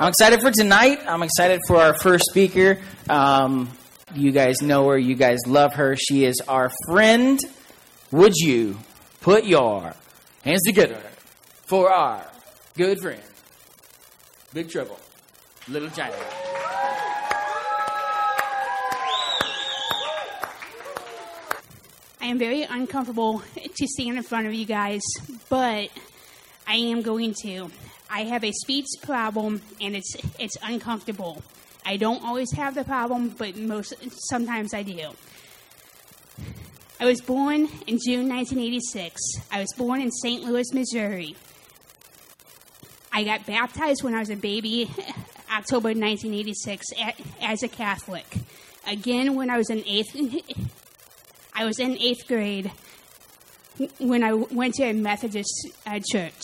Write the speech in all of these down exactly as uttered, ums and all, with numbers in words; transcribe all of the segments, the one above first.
I'm excited for tonight. I'm excited for our first speaker. Um, you guys know her. You guys love her. She is our friend. Would you put your hands together for our good friend, Big Trouble, Little China. I am very uncomfortable to stand in front of you guys, but I am going to. I have a speech problem, and it's it's uncomfortable. I don't always have the problem, but most sometimes I do. I was born in June nineteen eighty-six. I was born in Saint Louis, Missouri. I got baptized when I was a baby, October nineteen eighty-six, as a Catholic. Again, when I was in eighth, I was in eighth grade when I went to a Methodist uh, church.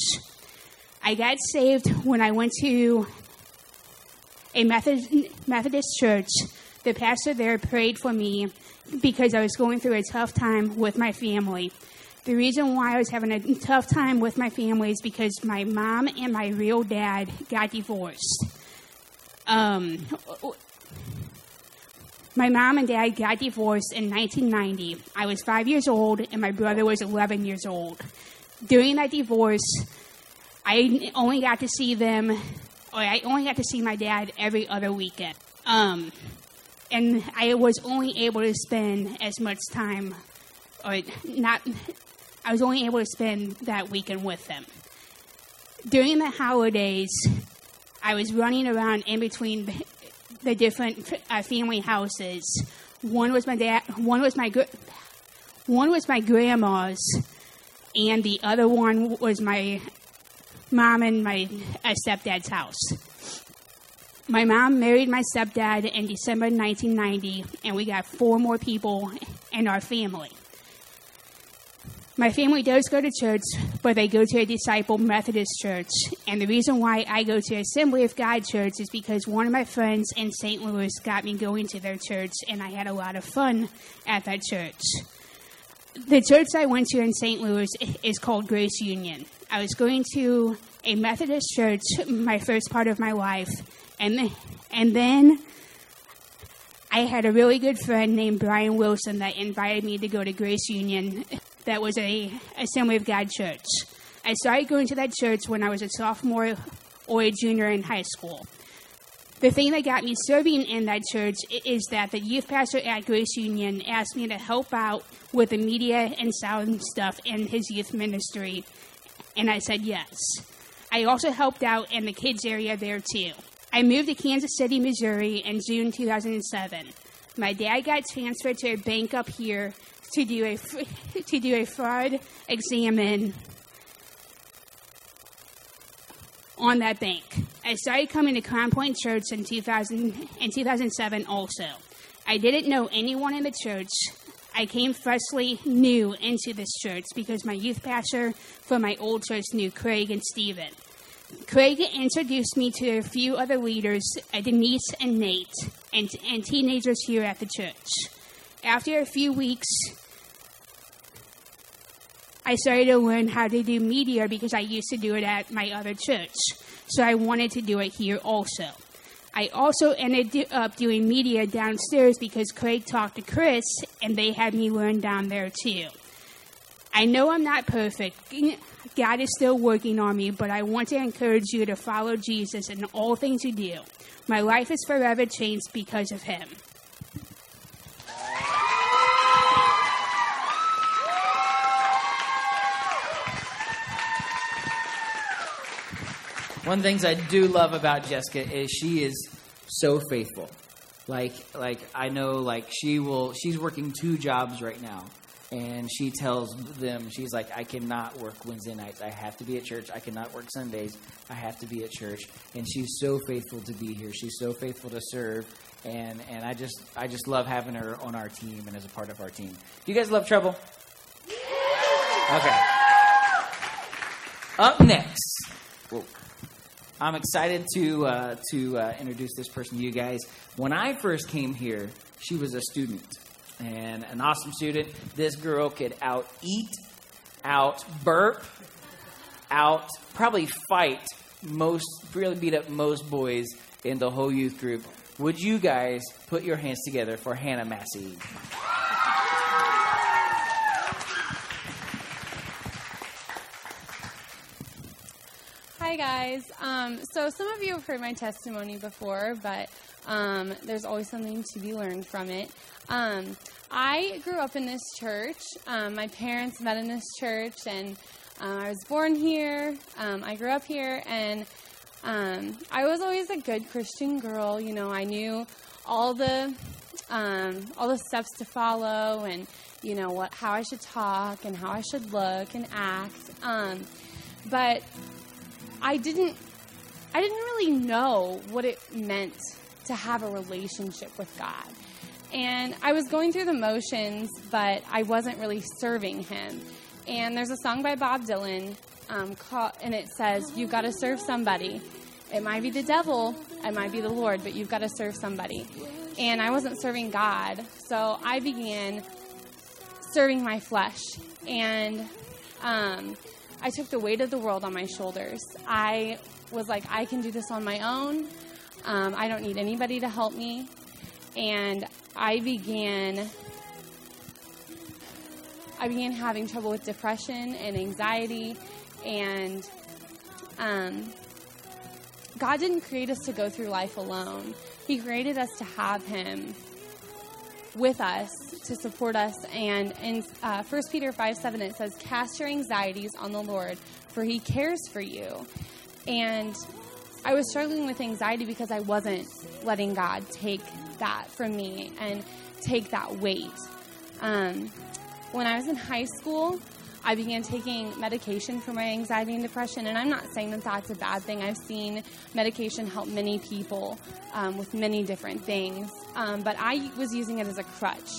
I got saved when I went to a Methodist, Methodist church. The pastor there prayed for me because I was going through a tough time with my family. The reason why I was having a tough time with my family is because my mom and my real dad got divorced. Um, my mom and dad got divorced in nineteen ninety. I was five years old, and my brother was eleven years old. During that divorce, I only got to see them, or I only got to see my dad every other weekend. Um, and I was only able to spend as much time, or not, I was only able to spend that weekend with them. During the holidays, I was running around in between the different uh, family houses. One was my dad, one was my, gr- one was my grandma's, and the other one was my mom and my uh, stepdad's house. My mom married my stepdad in December nineteen ninety, and we got four more people in our family. My family does go to church, but they go to a Disciple Methodist church, and the reason why I go to Assembly of God church is because one of my friends in Saint Louis got me going to their church, and I had a lot of fun at that church. The church I went to in Saint Louis is called Grace Union. I was going to a Methodist church my first part of my life, and then, and then I had a really good friend named Brian Wilson that invited me to go to Grace Union. That was a Assembly of God church. I started going to that church when I was a sophomore or a junior in high school. The thing that got me serving in that church is that the youth pastor at Grace Union asked me to help out with the media and sound stuff in his youth ministry, and I said yes. I also helped out in the kids area there too. I moved to Kansas City, Missouri in June two thousand seven. My dad got transferred to a bank up here to do a to do a fraud examine on that bank. I started coming to Crown Point Church in two thousand in two thousand seven also. I didn't know anyone in the church. I came freshly new into this church because my youth pastor from my old church knew Craig and Steven. Craig introduced me to a few other leaders, Denise and Nate, and, and teenagers here at the church. After a few weeks, I started to learn how to do media because I used to do it at my other church, so I wanted to do it here also. I also ended up doing media downstairs because Craig talked to Chris, and they had me learn down there too. I know I'm not perfect. God is still working on me, but I want to encourage you to follow Jesus in all things you do. My life is forever changed because of him. One of the things I do love about Jessica is she is so faithful. Like, like I know, like she will. She's working two jobs right now, and she tells them, she's like, "I cannot work Wednesday nights. I have to be at church. I cannot work Sundays. I have to be at church." And she's so faithful to be here. She's so faithful to serve, and and I just I just love having her on our team and as a part of our team. Do you guys love Trouble? Okay. Up next. Whoa. I'm excited to uh, to uh, introduce this person to you guys. When I first came here, she was a student, and an awesome student. This girl could out eat, out burp, out probably fight most, really beat up most boys in the whole youth group. Would you guys put your hands together for Hannah Massey? Hi, guys. Um, so some of you have heard my testimony before, but um, there's always something to be learned from it. Um, I grew up in this church. Um, my parents met in this church, and uh, I was born here. Um, I grew up here, and Um, I was always a good Christian girl, you know, I knew all the, um, all the steps to follow and, you know, what, how I should talk and how I should look and act. Um, but I didn't, I didn't really know what it meant to have a relationship with God. And I was going through the motions, but I wasn't really serving Him. And there's a song by Bob Dylan, Um, call, and it says, you've got to serve somebody. It might be the devil, it might be the Lord, but you've got to serve somebody. And I wasn't serving God, so I began serving my flesh. And um, I took the weight of the world on my shoulders. I was like, I can do this on my own. Um, I don't need anybody to help me. And I began... I began having trouble with depression and anxiety. And um, God didn't create us to go through life alone. He created us to have Him with us, to support us. And in uh, First Peter five seven, it says, cast your anxieties on the Lord, for He cares for you. And I was struggling with anxiety because I wasn't letting God take that from me and take that weight. Um, when I was in high school, I began taking medication for my anxiety and depression, and I'm not saying that that's a bad thing. I've seen medication help many people um, with many different things, um, but I was using it as a crutch.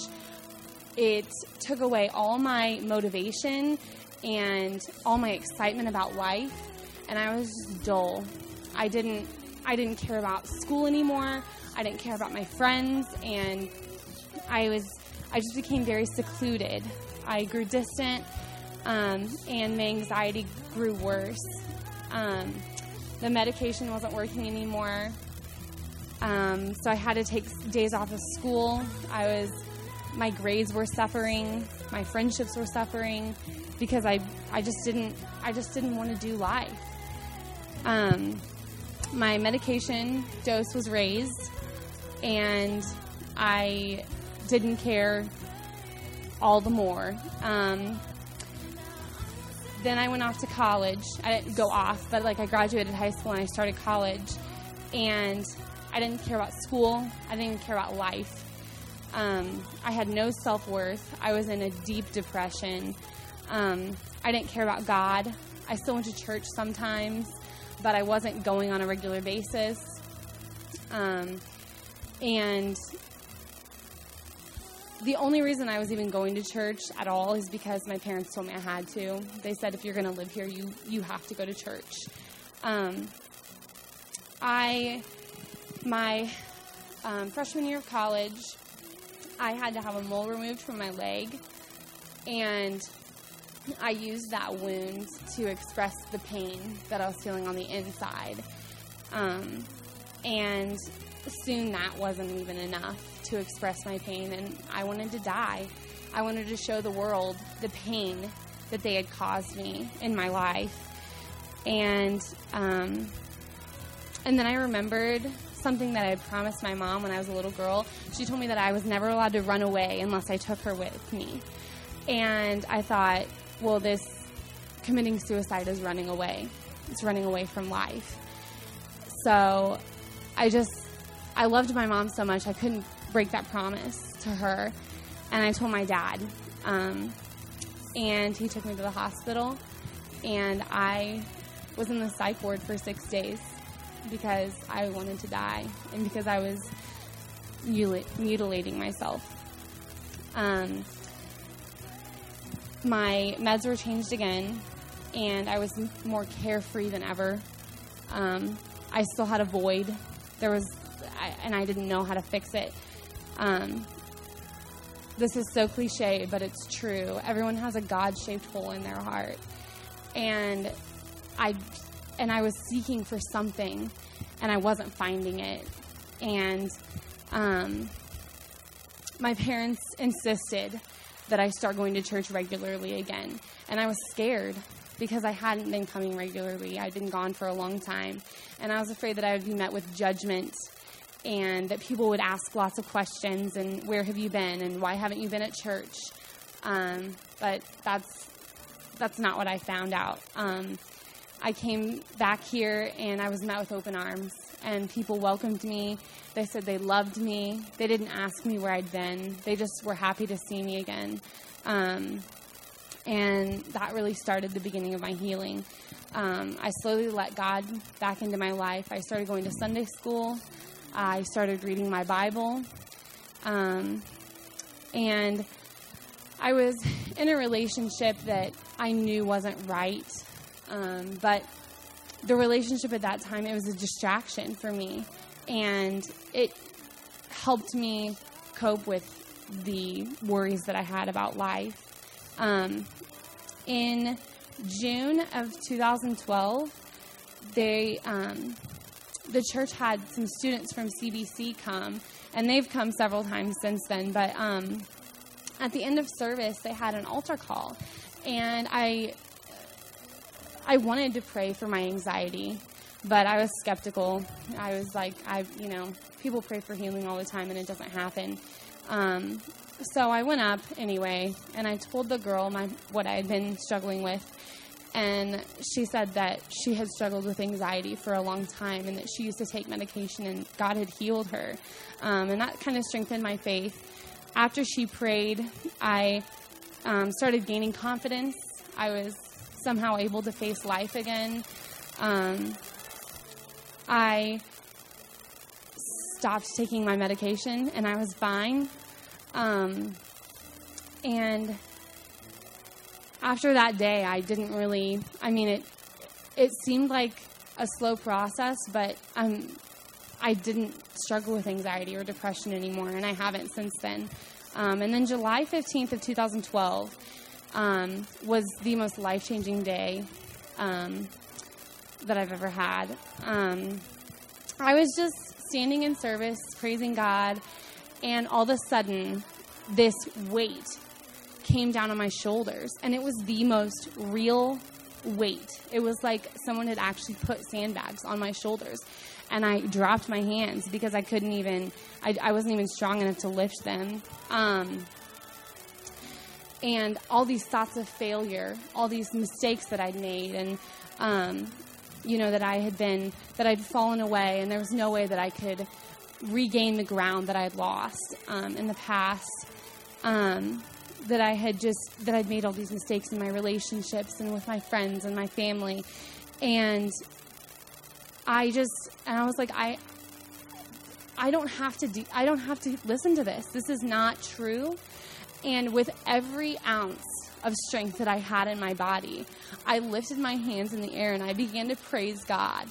It took away all my motivation and all my excitement about life, and I was just dull. I didn't, I didn't care about school anymore. I didn't care about my friends, and I was, I just became very secluded. I grew distant. Um, and my anxiety grew worse. Um, the medication wasn't working anymore. Um, so I had to take days off of school. I was, my grades were suffering. My friendships were suffering because I, I just didn't, I just didn't want to do life. Um, my medication dose was raised and I didn't care all the more. Um, Then I went off to college. I didn't go off, but like I graduated high school and I started college, and I didn't care about school. I didn't care about life. Um, I had no self-worth. I was in a deep depression. Um, I didn't care about God. I still went to church sometimes, but I wasn't going on a regular basis. Um, and the only reason I was even going to church at all is because my parents told me I had to. They said, if you're going to live here, you, you have to go to church. Um, I, my um, freshman year of college, I had to have a mole removed from my leg, and I used that wound to express the pain that I was feeling on the inside. Um, and soon that wasn't even enough to express my pain, and I wanted to die. I wanted to show the world the pain that they had caused me in my life. And um, and then I remembered something that I had promised my mom when I was a little girl. She told me that I was never allowed to run away unless I took her with me. And I thought, well, this committing suicide is running away. It's running away from life. So I just, I loved my mom so much I couldn't break that promise to her, and I told my dad, um, and he took me to the hospital, and I was in the psych ward for six days because I wanted to die and because I was mutil- mutilating myself. Um, my meds were changed again, and I was more carefree than ever. Um, I still had a void. There was, I, and I didn't know how to fix it. Um, this is so cliche, but it's true. Everyone has a God-shaped hole in their heart. And I and I was seeking for something, and I wasn't finding it. And um, my parents insisted that I start going to church regularly again. And I was scared because I hadn't been coming regularly. I'd been gone for a long time. And I was afraid that I would be met with judgment and that people would ask lots of questions and where have you been and why haven't you been at church? Um, but that's that's not what I found out. Um, I came back here and I was met with open arms and people welcomed me. They said they loved me. They didn't ask me where I'd been. They just were happy to see me again. Um, and that really started the beginning of my healing. Um, I slowly let God back into my life. I started going to Sunday school. I started reading my Bible. Um, and I was in a relationship that I knew wasn't right. Um, but the relationship at that time, it was a distraction for me. And it helped me cope with the worries that I had about life. Um, in June of two thousand twelve, they, um, the church had some students from C B C come, and they've come several times since then. But um, at the end of service, they had an altar call, and I, I wanted to pray for my anxiety. But I was skeptical. I was like, I, you know, people pray for healing all the time and it doesn't happen. Um, so I went up anyway, and I told the girl my what I had been struggling with. And she said that she had struggled with anxiety for a long time and that she used to take medication and God had healed her. Um, and that kind of strengthened my faith. After she prayed, I um, started gaining confidence. I was somehow able to face life again. Um, I stopped taking my medication, and I was fine. Um, and after that day, I didn't really, I mean, it it seemed like a slow process, but um, I didn't struggle with anxiety or depression anymore, and I haven't since then. Um, and then July fifteenth of two thousand twelve um, was the most life-changing day um that I've ever had. Um, I was just standing in service, praising God, and all of a sudden, this weight came down on my shoulders, and it was the most real weight. It was like someone had actually put sandbags on my shoulders, and I dropped my hands because I couldn't even, I, I wasn't even strong enough to lift them. Um, and all these thoughts of failure, all these mistakes that I'd made, and um, you know, that I had been, that I'd fallen away, and there was no way that I could regain the ground that I had lost um, in the past, um, that I had just, that I'd made all these mistakes in my relationships and with my friends and my family. And I just, and I was like, I, I don't have to do, I don't have to listen to this. This is not true. And with every ounce of strength that I had in my body, I lifted my hands in the air and I began to praise God,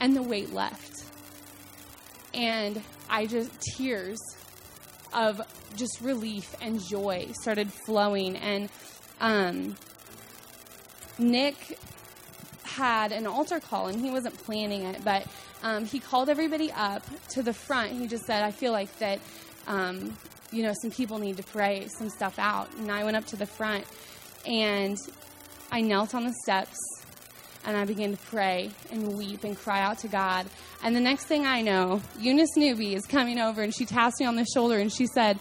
and the weight left. And I just, tears of just relief and joy started flowing. And, um, Nick had an altar call, and he wasn't planning it, but, um, he called everybody up to the front. He just said, I feel like that, um, you know, some people need to pray some stuff out. And I went up to the front, and I knelt on the steps, and I began to pray and weep and cry out to God. And the next thing I know, Eunice Newby is coming over, and she taps me on the shoulder, and she said,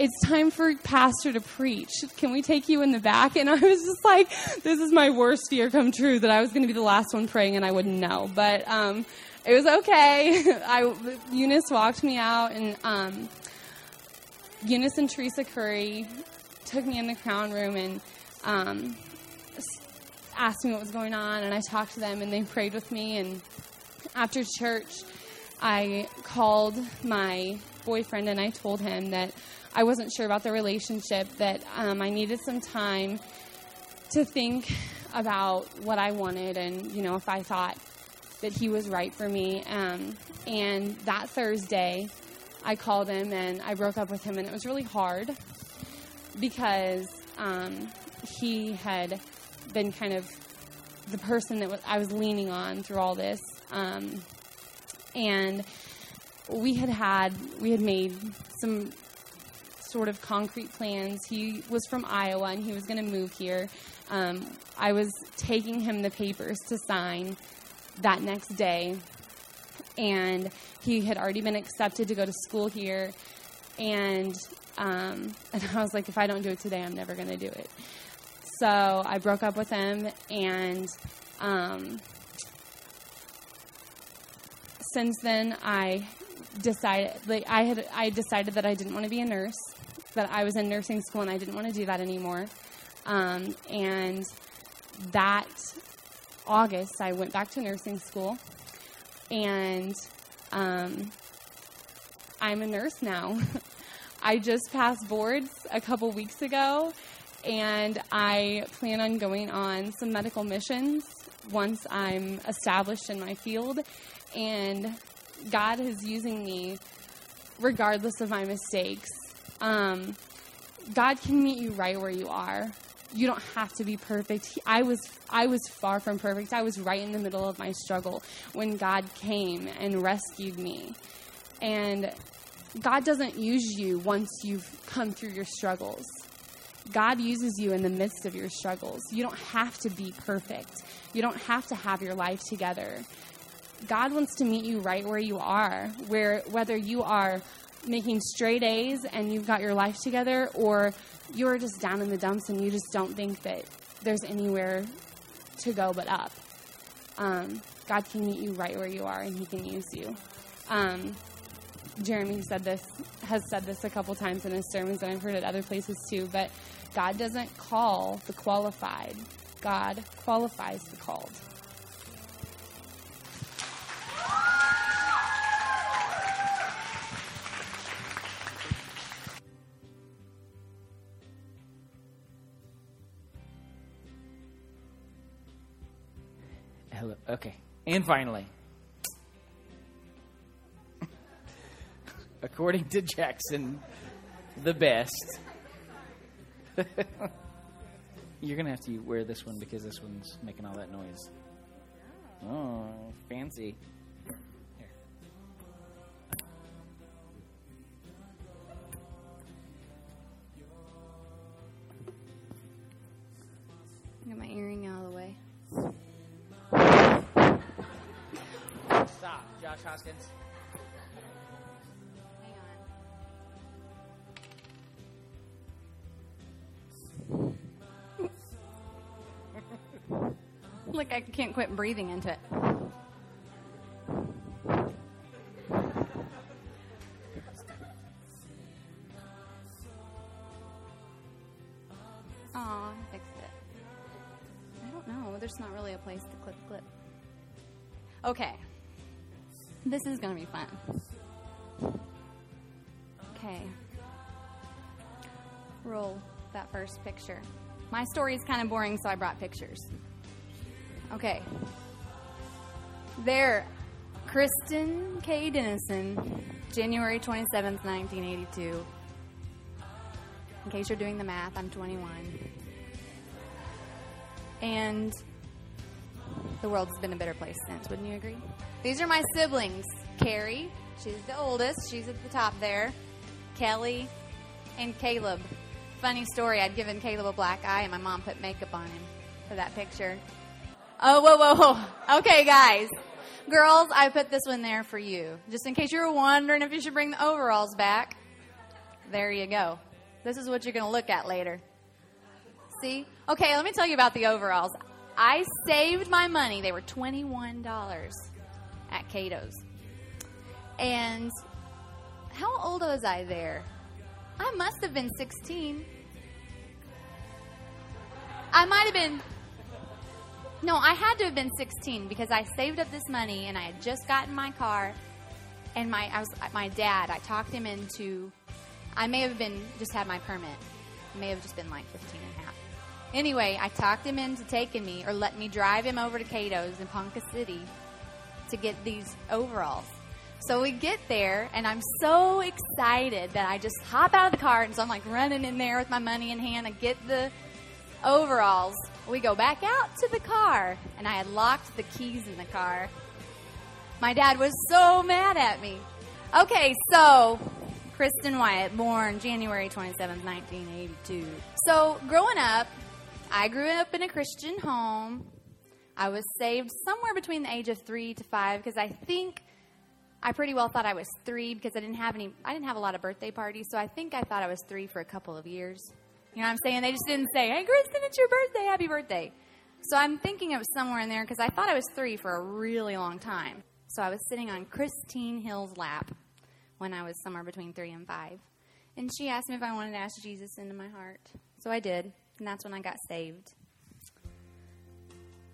it's time for pastor to preach. Can we take you in the back? And I was just like, this is my worst fear come true, that I was going to be the last one praying and I wouldn't know. But um, it was okay. I, Eunice walked me out, and um, Eunice and Teresa Curry took me in the crown room and um, asked me what was going on, and I talked to them, and they prayed with me. And after church, I called my boyfriend, and I told him that I wasn't sure about the relationship, that um, I needed some time to think about what I wanted and, you know, if I thought that he was right for me. Um, and that Thursday, I called him and I broke up with him, and it was really hard because um, he had been kind of the person that was, I was leaning on through all this. Um, and we had had, we had made some sort of concrete plans. He was from Iowa and he was going to move here. Um, I was taking him the papers to sign that next day. And he had already been accepted to go to school here. And, um, and I was like, if I don't do it today, I'm never going to do it. So I broke up with him, and um, since then I decided, like I had, I decided that I didn't want to be a nurse, that I was in nursing school and I didn't want to do that anymore. Um, and that August I went back to nursing school, and um, I'm a nurse now. I just passed boards a couple weeks ago. And I plan on going on some medical missions once I'm established in my field. And God is using me regardless of my mistakes. Um, God can meet you right where you are. You don't have to be perfect. He, I was I was far from perfect. I was right in the middle of my struggle when God came and rescued me. And God doesn't use you once you've come through your struggles. God uses you in the midst of your struggles. You don't have to be perfect. You don't have to have your life together. God wants to meet you right where you are, where whether you are making straight A's and you've got your life together, or you're just down in the dumps and you just don't think that there's anywhere to go but up. Um, God can meet you right where you are, and he can use you. Um, Jeremy said this, has said this a couple times in his sermons, and I've heard it other places too, but God doesn't call the qualified. God qualifies the called. Hello. Okay. And finally, according to Jackson, the best. You're going to have to wear this one because this one's making all that noise. Oh, fancy. Here. Got my earring out of the way. Stop, Josh Hoskins. Like I can't quit breathing into it. Aw, I fixed it. I don't know. There's not really a place to clip clip. Okay. This is going to be fun. Okay. Roll that first picture. My story is kind of boring, so I brought pictures. Okay. There, Kristen K. Dennison, January twenty-seventh, nineteen eighty-two. In case you're doing the math, I'm twenty-one. And the world's been a better place since, wouldn't you agree? These are my siblings. Carrie, she's the oldest. She's at the top there. Kelly and Caleb. Funny story, I'd given Caleb a black eye, and my mom put makeup on him for that picture. Oh, whoa, whoa, whoa. Okay, guys. Girls, I put this one there for you. Just in case you were wondering if you should bring the overalls back. There you go. This is what you're going to look at later. See? Okay, let me tell you about the overalls. I saved my money. They were twenty-one dollars at Cato's. And how old was I there? I must have been sixteen. I might have been... No, I had to have been sixteen because I saved up this money and I had just gotten my car, and my I was my dad. I talked him into. I may have been just had my permit. I may have just been like fifteen and a half. Anyway, I talked him into taking me or letting me drive him over to Cato's in Ponca City to get these overalls. So we get there, and I'm so excited that I just hop out of the car, and so I'm like running in there with my money in hand and get the overalls. We go back out to the car, and I had locked the keys in the car. My dad was so mad at me. Okay, so Kristen Wyatt, born January twenty-seventh, nineteen eighty-two. So growing up, I grew up in a Christian home. I was saved somewhere between the age of three to five, because I think I pretty well thought I was three, because I didn't have any, I didn't have a lot of birthday parties, so I think I thought I was three for a couple of years. You know what I'm saying? They just didn't say, hey, Kristen, it's your birthday. Happy birthday. So I'm thinking it was somewhere in there, because I thought I was three for a really long time. So I was sitting on Christine Hill's lap when I was somewhere between three and five. And she asked me if I wanted to ask Jesus into my heart. So I did, and that's when I got saved.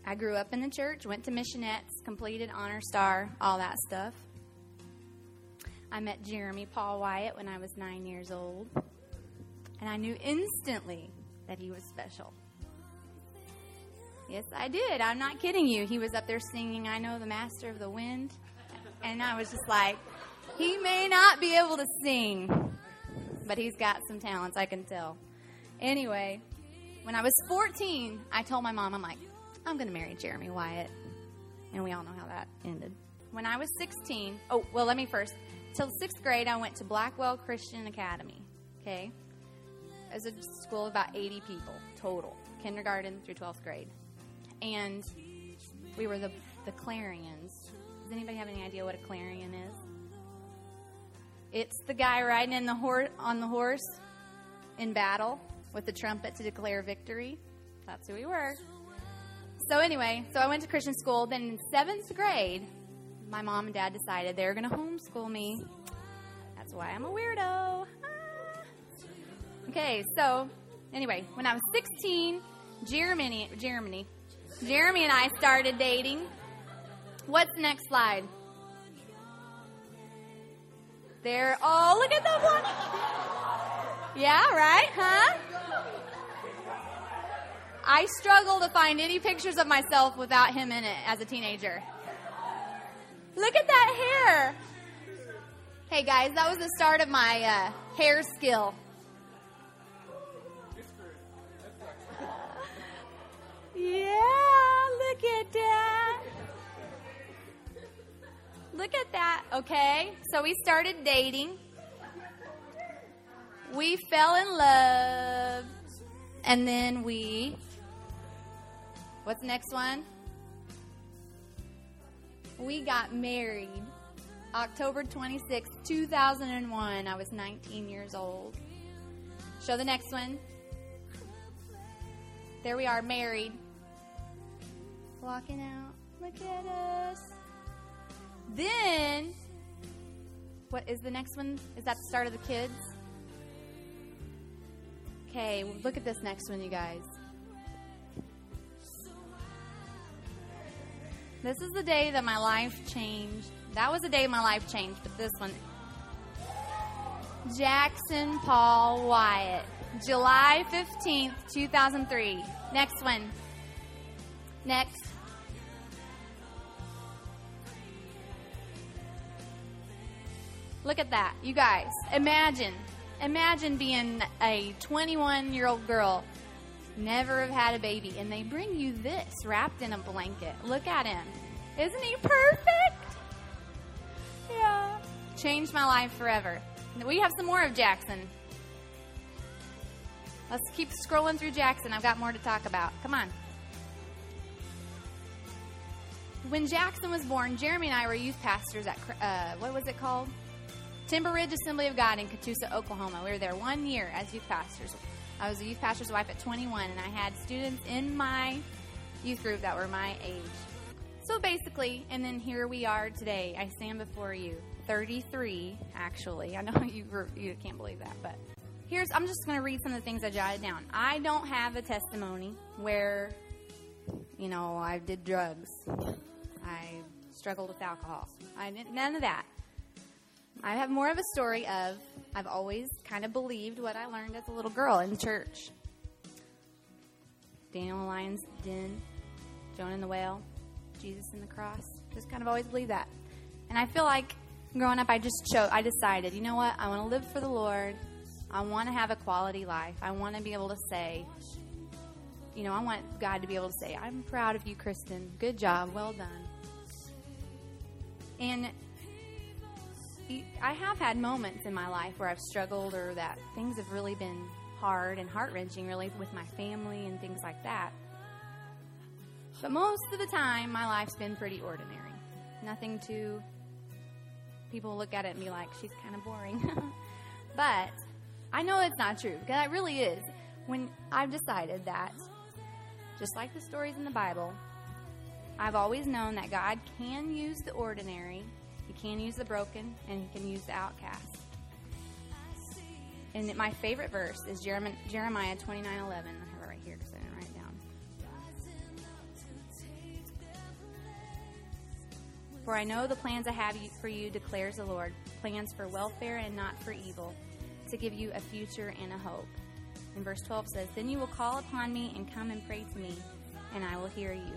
I grew up in the church, went to missionettes, completed Honor Star, all that stuff. I met Jeremy Paul Wyatt when I was nine years old. And I knew instantly that he was special. Yes, I did. I'm not kidding you. He was up there singing, I Know the Master of the Wind. And I was just like, he may not be able to sing, but he's got some talents, I can tell. Anyway, when I was fourteen, I told my mom, I'm like, I'm going to marry Jeremy Wyatt. And we all know how that ended. When I was sixteen, oh, well, let me first. Till sixth grade, I went to Blackwell Christian Academy, okay? It was a school of about eighty people total, kindergarten through twelfth grade. And we were the the Clarions. Does anybody have any idea what a Clarion is? It's the guy riding in the hor- on the horse in battle with the trumpet to declare victory. That's who we were. So anyway, so I went to Christian school. Then in seventh grade, my mom and dad decided they were going to homeschool me. That's why I'm a weirdo. Okay, so anyway, when I was sixteen, Germany, Germany, Jeremy and I started dating. What's the next slide? They're all, look at that one. Yeah, right, huh? I struggle to find any pictures of myself without him in it as a teenager. Look at that hair. Hey, guys, that was the start of my uh, hair skill. Yeah, look at that. Look at that. Okay, so we started dating. We fell in love. And then we... What's the next one? We got married. October twenty-sixth, two thousand one. I was nineteen years old. Show the next one. There we are, married. Walking out. Look at us. Then, what is the next one? Is that the start of the kids? Okay, look at this next one, you guys. This is the day that my life changed. That was the day my life changed, but this one. Jackson Paul Wyatt. July fifteenth, two thousand three. Next one. Next. Look at that, you guys. Imagine, imagine being a twenty-one-year-old girl, never have had a baby, and they bring you this wrapped in a blanket. Look at him. Isn't he perfect? Yeah. Changed my life forever. We have some more of Jackson. Let's keep scrolling through Jackson. I've got more to talk about. Come on. When Jackson was born, Jeremy and I were youth pastors at, uh, what was it called? Timber Ridge Assembly of God in Catoosa, Oklahoma. We were there one year as youth pastors. I was a youth pastor's wife at twenty-one, and I had students in my youth group that were my age. So basically, and then here we are today. I stand before you, thirty-three, actually. I know you you can't believe that, but here's, I'm just going to read some of the things I jotted down. I don't have a testimony where, you know, I did drugs. I struggled with alcohol. I didn't, none of that. I have more of a story of I've always kind of believed what I learned as a little girl in church. Daniel in the lion's den, Jonah and the whale, Jesus and the cross. Just kind of always believed that. And I feel like growing up I just chose, I decided, you know what, I want to live for the Lord. I want to have a quality life. I want to be able to say, you know, I want God to be able to say, I'm proud of you, Kristen. Good job. Well done. And I have had moments in my life where I've struggled or that things have really been hard and heart-wrenching, really, with my family and things like that. But most of the time, my life's been pretty ordinary. Nothing too... People look at it and be like, she's kind of boring. But I know it's not true, because it really is. When I've decided that, just like the stories in the Bible, I've always known that God can use the ordinary, He can use the broken, and He can use the outcast. And my favorite verse is Jeremiah twenty-nine eleven. I have it right here because I didn't write it down. For I know the plans I have for you, declares the Lord, plans for welfare and not for evil, to give you a future and a hope. And verse twelve says, Then you will call upon me and come and pray to me, and I will hear you.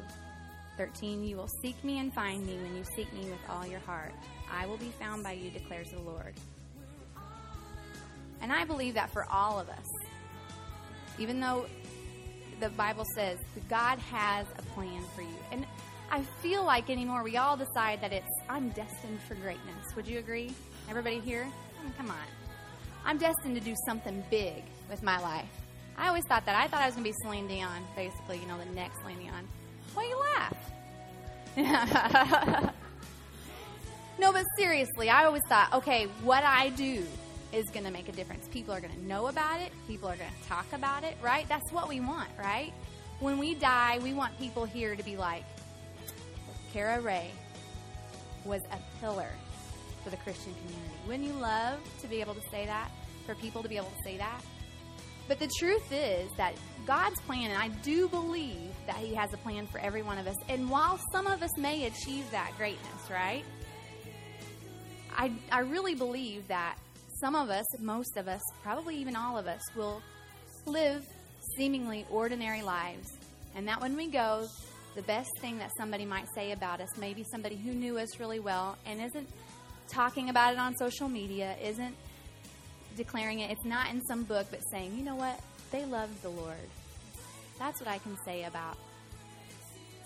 thirteen, you will seek me and find me when you seek me with all your heart. I will be found by you, declares the Lord. And I believe that for all of us, even though the Bible says God has a plan for you. And I feel like anymore we all decide that it's, I'm destined for greatness. Would you agree? Everybody here? I mean, come on. I'm destined to do something big with my life. I always thought that. I thought I was going to be Celine Dion, basically, you know, the next Celine Dion. Why you laugh? No, but seriously, I always thought, okay, what I do is going to make a difference. People are going to know about it. People are going to talk about it, right? That's what we want, right? When we die, we want people here to be like, Kara Ray was a pillar for the Christian community. Wouldn't you love to be able to say that? For people to be able to say that? But the truth is that God's plan, and I do believe that He has a plan for every one of us. And while some of us may achieve that greatness, right? I, I really believe that some of us, most of us, probably even all of us, will live seemingly ordinary lives. And that when we go, the best thing that somebody might say about us, maybe somebody who knew us really well and isn't talking about it on social media, isn't declaring it, it's not in some book, but saying, you know what, they loved the Lord. That's what I can say about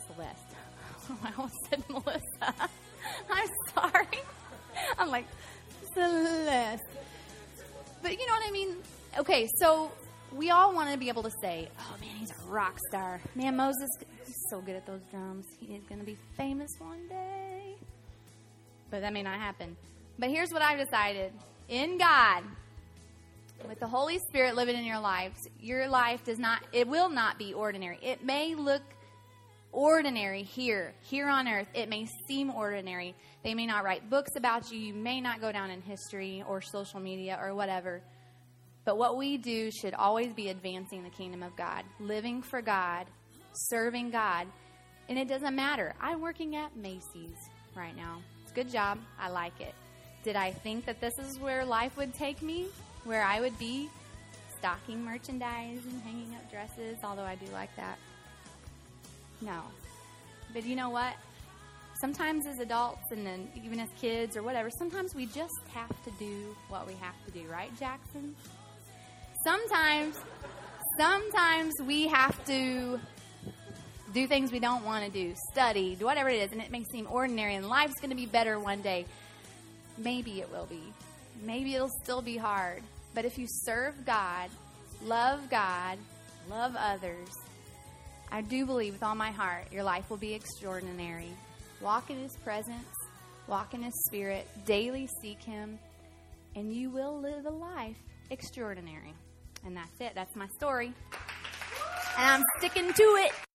Celeste. I almost said Melissa. I'm sorry. I'm like, Celeste. But you know what I mean? Okay, so we all want to be able to say, oh man, he's a rock star. Man, Moses, he's so good at those drums. He is going to be famous one day. But that may not happen. But here's what I've decided. In God, with the Holy Spirit living in your lives, your life does not, it will not be ordinary. It may look ordinary here, here on earth. It may seem ordinary. They may not write books about you. You may not go down in history or social media or whatever. But what we do should always be advancing the kingdom of God, living for God, serving God. And it doesn't matter. I'm working at Macy's right now. It's a good job. I like it. Did I think that this is where life would take me, where I would be stocking merchandise and hanging up dresses, although I do like that? No. But you know what? Sometimes as adults and then even as kids or whatever, sometimes we just have to do what we have to do, right, Jackson? Sometimes, sometimes we have to do things we don't want to do, study, do whatever it is, and it may seem ordinary and life's going to be better one day. Maybe it will be. Maybe it'll still be hard. But if you serve God, love God, love others, I do believe with all my heart your life will be extraordinary. Walk in His presence. Walk in His Spirit. Daily seek Him. And you will live a life extraordinary. And that's it. That's my story. And I'm sticking to it.